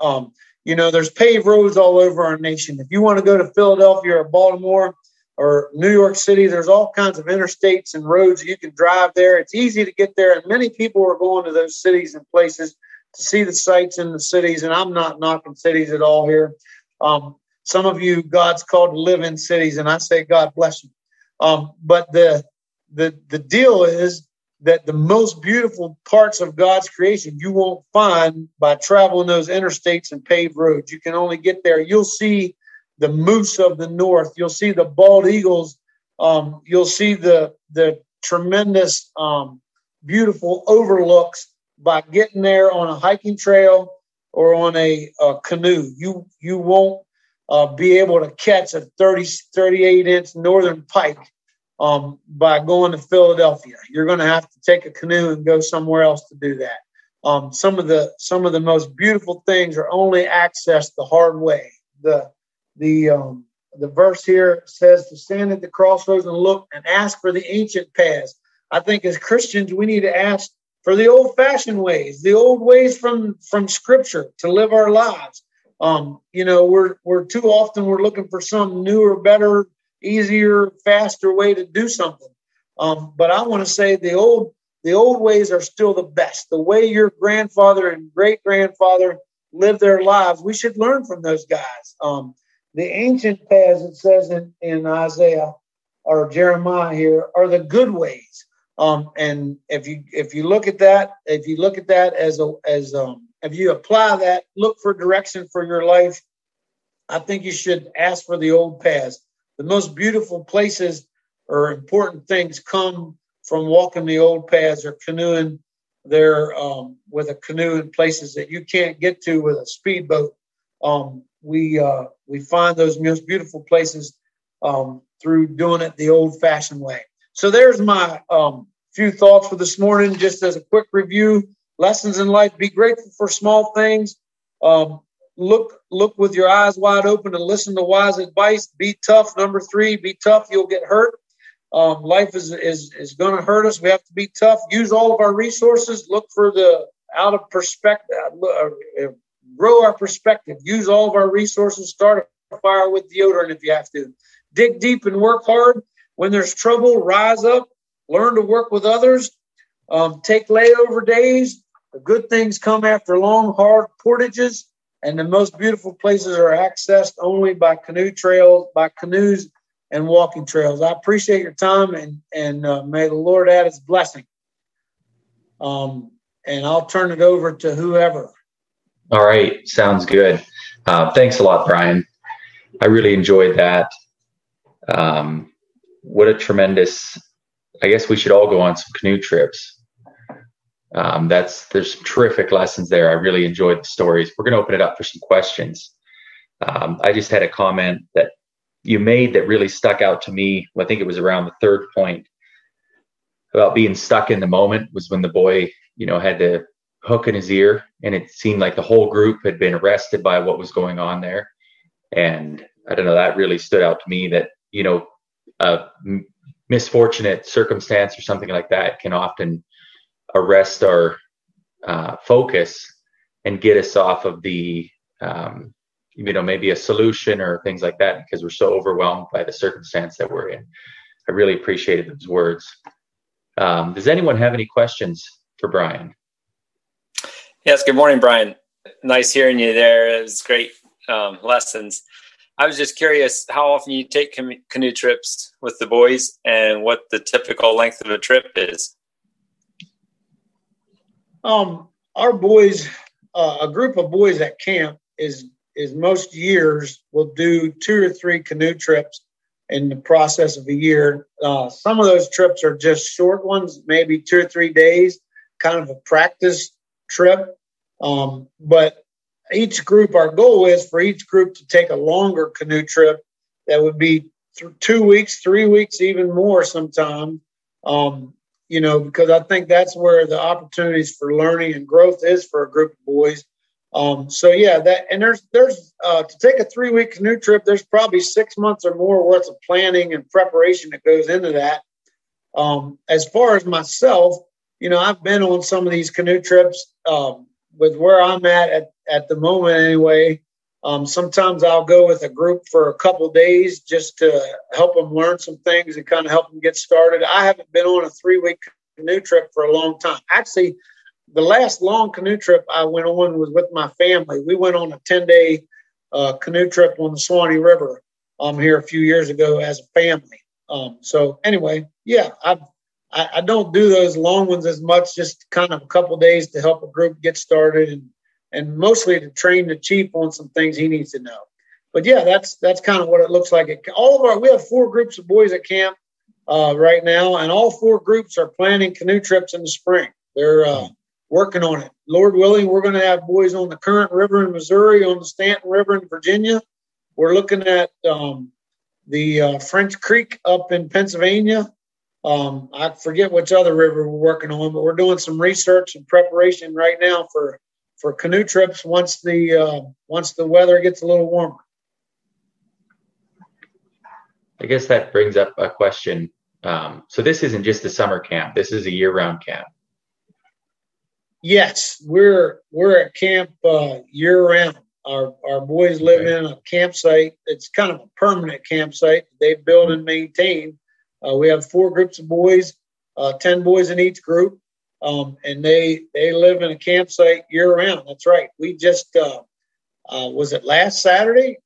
You know, there's paved roads all over our nation. If you want to go to Philadelphia or Baltimore or New York City, there's all kinds of interstates and roads you can drive there. It's easy to get there, and many people are going to those cities and places to see the sights in the cities, and I'm not knocking cities at all here. Some of you, God's called to live in cities, and I say, God bless you. But the deal is that the most beautiful parts of God's creation you won't find by traveling those interstates and paved roads. You can only get there. You'll see the moose of the north. You'll see the bald eagles. You'll see the tremendous, beautiful overlooks by getting there on a hiking trail or on a canoe. You won't be able to catch a 38-inch northern pike by going to Philadelphia. You're going to have to take a canoe and go somewhere else to do that. Some of the most beautiful things are only accessed the hard way. The verse here says to stand at the crossroads and look and ask for the ancient paths. I think as Christians, we need to ask for the old-fashioned ways, the old ways from Scripture to live our lives. You know, we're too often we're looking for some newer, better, easier, faster way to do something. But I want to say the old ways are still the best. The way your grandfather and great grandfather lived their lives, we should learn from those guys. The ancient paths, it says in Isaiah or Jeremiah here, are the good ways. And if you look at that as if you apply that, look for direction for your life, I think you should ask for the old paths. The most beautiful places or important things come from walking the old paths or canoeing there with a canoe in places that you can't get to with a speedboat. We find those most beautiful places through doing it the old-fashioned way. So there's my few thoughts for this morning, just as a quick review. Lessons in life: be grateful for small things. Look with your eyes wide open and listen to wise advice. Be tough. Number three, be tough. You'll get hurt. Life is going to hurt us. We have to be tough. Use all of our resources. Look for the out of perspective. Grow our perspective. Use all of our resources. Start a fire with deodorant if you have to. Dig deep and work hard. When there's trouble, rise up. Learn to work with others. Take layover days. The good things come after long, hard portages. And the most beautiful places are accessed only by canoes and walking trails. I appreciate your time, and may the Lord add his blessing. And I'll turn it over to whoever. All right. Sounds good. Thanks a lot, Brian. I really enjoyed that. What a tremendous, I guess we should all go on some canoe trips. There's some terrific lessons there. I really enjoyed the stories. We're going to open it up for some questions. I just had a comment that you made that really stuck out to me. I think it was around the third point about being stuck in the moment, was when the boy, had the hook in his ear, and it seemed like the whole group had been arrested by what was going on there. And I don't know, that really stood out to me that, a misfortunate circumstance or something like that can often arrest our focus and get us off of the, maybe a solution or things like that, because we're so overwhelmed by the circumstance that we're in. I really appreciated those words. Does anyone have any questions for Brian? Yes. Good morning, Brian. Nice hearing you there. It was great lessons. I was just curious how often you take canoe trips with the boys and what the typical length of a trip is. Our boys, a group of boys at camp is most years will do 2 or 3 canoe trips in the process of a year. Some of those trips are just short ones, maybe 2 or 3 days, kind of a practice trip. But each group, our goal is for each group to take a longer canoe trip. That would be 2 weeks, 3 weeks, even more sometimes. Because I think that's where the opportunities for learning and growth is for a group of boys. There's to take a 3-week canoe trip, there's probably 6 months or more worth of planning and preparation that goes into that. As far as myself, I've been on some of these canoe trips with where I'm at the moment anyway. Sometimes I'll go with a group for a couple days just to help them learn some things and kind of help them get started. I haven't been on a 3-week canoe trip for a long time. Actually, the last long canoe trip I went on was with my family. We went on a 10-day canoe trip on the Suwannee River here a few years ago as a family. I don't do those long ones as much, just kind of a couple days to help a group get started and mostly to train the chief on some things he needs to know. But yeah, that's kind of what it looks like. We have 4 groups of boys at camp right now, and all 4 groups are planning canoe trips in the spring. They're working on it. Lord willing, we're going to have boys on the Current River in Missouri, on the Stanton River in Virginia. We're looking at the French Creek up in Pennsylvania. I forget which other river we're working on, but we're doing some research and preparation right now for canoe trips once the weather gets a little warmer. I guess that brings up a question. So this isn't just a summer camp. This is a year-round camp. Yes, we're at camp year-round. Our boys live in a campsite. It's kind of a permanent campsite they build and maintain. We have 4 groups of boys, 10 boys in each group. And they live in a campsite year round. That's right. We just, was it last Saturday?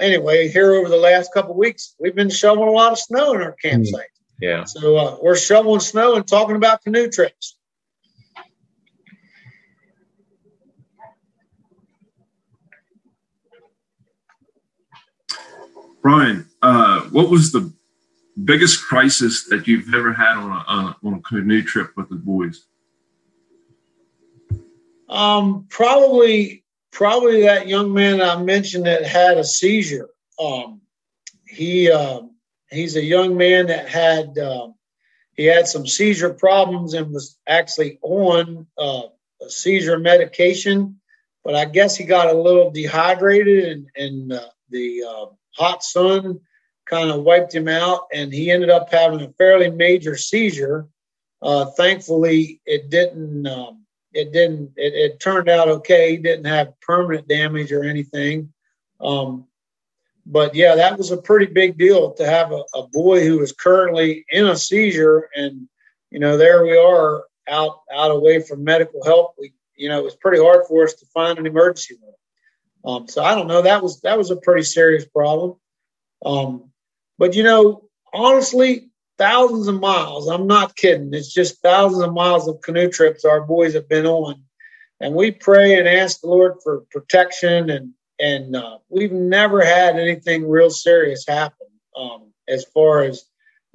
Anyway, here over the last couple of weeks, we've been shoveling a lot of snow in our campsite. Yeah. So, we're shoveling snow and talking about canoe trips. Brian, what was the biggest crisis that you've ever had on a canoe trip with the boys? Probably that young man I mentioned that had a seizure. He's a young man that had he had some seizure problems and was actually on a seizure medication, but I guess he got a little dehydrated and the hot sun kind of wiped him out, and he ended up having a fairly major seizure. Thankfully, it didn't. It turned out okay. He didn't have permanent damage or anything. But yeah, that was a pretty big deal to have a boy who was currently in a seizure, and you know, there we are out away from medical help. It was pretty hard for us to find an emergency room. So I don't know. That was a pretty serious problem. But honestly, thousands of miles. I'm not kidding. It's just thousands of miles of canoe trips our boys have been on, and we pray and ask the Lord for protection. And we've never had anything real serious happen. As far as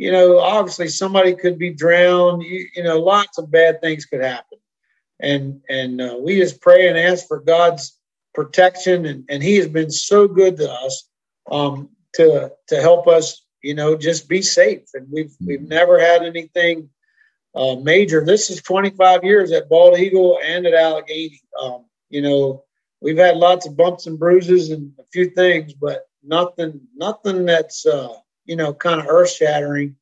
obviously somebody could be drowned. Lots of bad things could happen, and we just pray and ask for God's protection. And He has been so good to us to help us. Just be safe. And we've never had anything major. This is 25 years at Bald Eagle and at Allegheny. We've had lots of bumps and bruises and a few things, but nothing that's, kind of earth shattering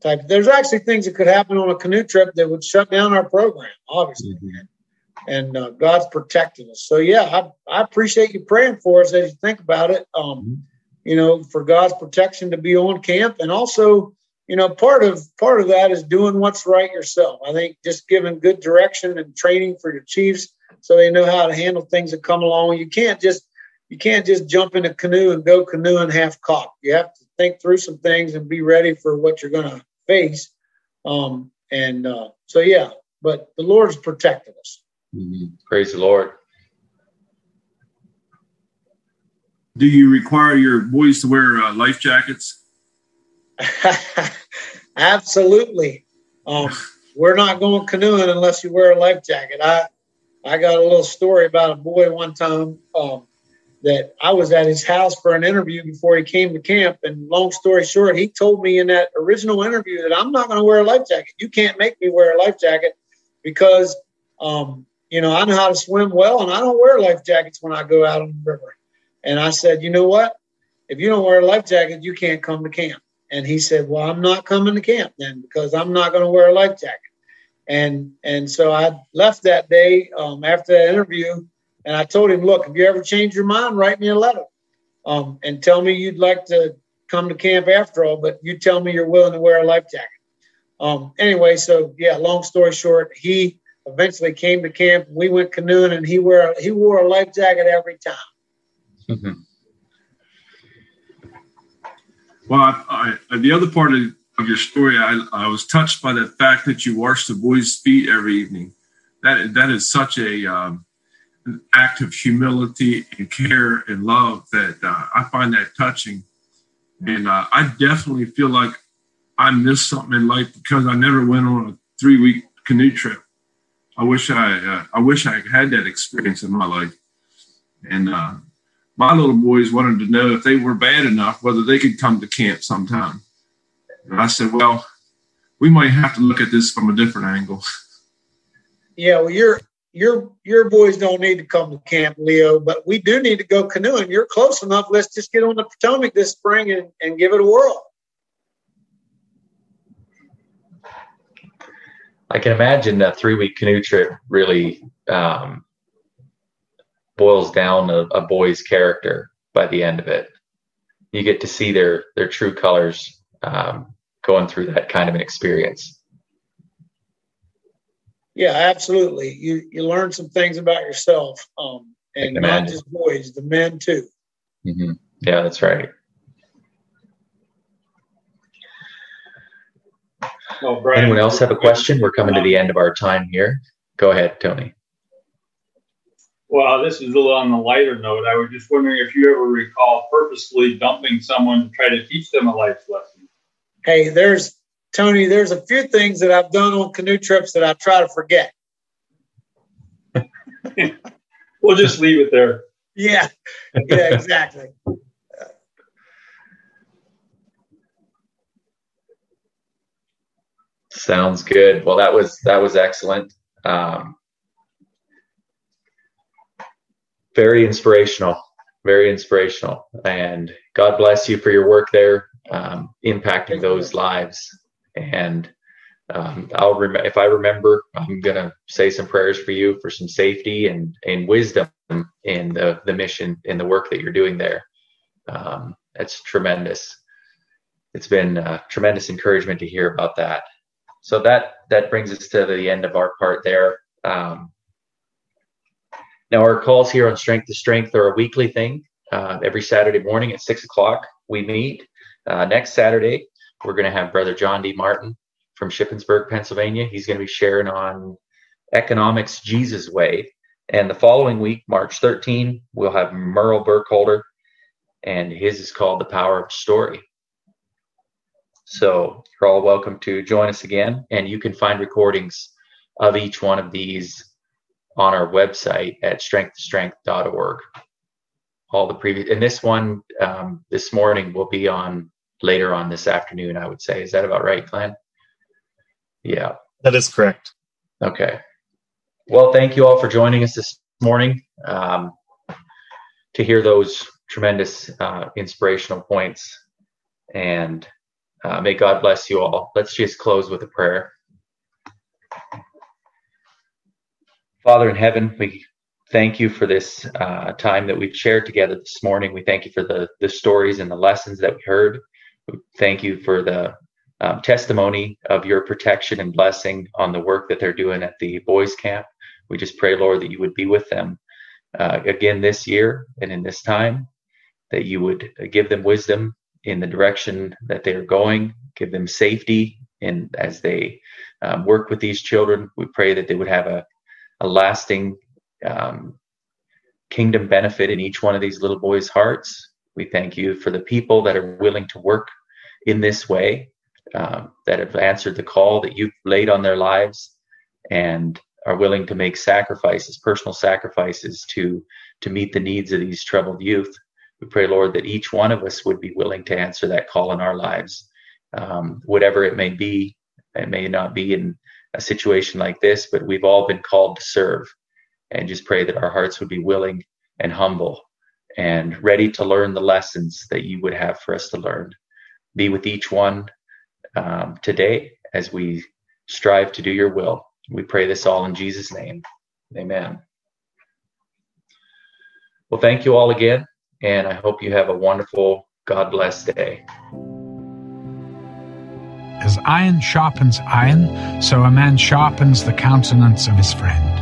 type. There's actually things that could happen on a canoe trip that would shut down our program, obviously. Mm-hmm. And God's protected us. So yeah, I appreciate you praying for us as you think about it. Mm-hmm. For God's protection to be on camp. And also, part of that is doing what's right yourself. I think just giving good direction and training for your chiefs so they know how to handle things that come along. You can't just jump in a canoe and go canoeing half cocked. You have to think through some things and be ready for what you're going to face. So, yeah, but the Lord's protected us. Mm-hmm. Praise the Lord. Do you require your boys to wear life jackets? Absolutely. We're not going canoeing unless you wear a life jacket. I got a little story about a boy one time that I was at his house for an interview before he came to camp. And long story short, he told me in that original interview that I'm not going to wear a life jacket. You can't make me wear a life jacket because, I know how to swim well, and I don't wear life jackets when I go out on the river. And I said, you know what? If you don't wear a life jacket, you can't come to camp. And he said, well, I'm not coming to camp then because I'm not going to wear a life jacket. And so I left that day after that interview, and I told him, look, if you ever change your mind, write me a letter and tell me you'd like to come to camp after all, but you tell me you're willing to wear a life jacket. Anyway, so, yeah, long story short, he eventually came to camp. We went canoeing, and he wore a life jacket every time. Mm-hmm. Well, I, the other part of your story, I was touched by the fact that you wash the boys' feet every evening. That is such an act of humility and care and love that I find that touching. And I definitely feel like I missed something in life because I never went on a 3-week canoe trip. I wish I had that experience in my life. And my little boys wanted to know if they were bad enough, whether they could come to camp sometime. And I said, well, we might have to look at this from a different angle. Yeah, well, your boys don't need to come to camp, Leo, but we do need to go canoeing. You're close enough. Let's just get on the Potomac this spring and give it a whirl. I can imagine a 3-week canoe trip really boils down a boy's character by the end of it. You get to see their true colors going through that kind of an experience. Yeah, absolutely. You learn some things about yourself and not just boys, the men too. Mm-hmm. Yeah, that's right. Well, Brian, anyone else have a question? We're coming to the end of our time here. Go ahead, Tony. Well, this is a little on the lighter note. I was just wondering if you ever recall purposefully dumping someone to try to teach them a life lesson. Hey, there's a few things that I've done on canoe trips that I try to forget. We'll just leave it there. Yeah, exactly. Sounds good. Well, that was excellent. Very inspirational. And God bless you for your work there, impacting those lives. And if I remember, I'm going to say some prayers for you for some safety and wisdom in the mission, in the work that you're doing there. That's tremendous. It's been tremendous encouragement to hear about that. So that brings us to the end of our part there. Now, our calls here on Strength to Strength are a weekly thing. Every Saturday morning at 6 o'clock, we meet. Next Saturday, we're going to have Brother John D. Martin from Shippensburg, Pennsylvania. He's going to be sharing on Economics Jesus Way. And the following week, March 13, we'll have Merle Burkholder, and his is called The Power of Story. So you're all welcome to join us again. And you can find recordings of each one of these on our website at strength2strength.org. All the previous, and this one this morning will be on later on this afternoon, I would say. Is that about right, Glenn? Yeah. That is correct. Okay. Well, thank you all for joining us this morning to hear those tremendous inspirational points. And may God bless you all. Let's just close with a prayer. Father in heaven, we thank you for this time that we've shared together this morning. We thank you for the stories and the lessons that we heard. We thank you for the testimony of your protection and blessing on the work that they're doing at the boys' camp. We just pray, Lord, that you would be with them again this year and in this time, that you would give them wisdom in the direction that they are going, give them safety. And as they work with these children, we pray that they would have a lasting kingdom benefit in each one of these little boys' hearts. We thank you for the people that are willing to work in this way, that have answered the call that you've laid on their lives and are willing to make sacrifices, personal sacrifices to meet the needs of these troubled youth. We pray, Lord, that each one of us would be willing to answer that call in our lives, whatever it may be. It may not be in a situation like this, but we've all been called to serve, and just pray that our hearts would be willing and humble and ready to learn the lessons that you would have for us to learn. Be with each one today as we strive to do your will. We pray this all in Jesus' name. Amen. Well, thank you all again, and I hope you have a wonderful, God-blessed day. As iron sharpens iron, so a man sharpens the countenance of his friend.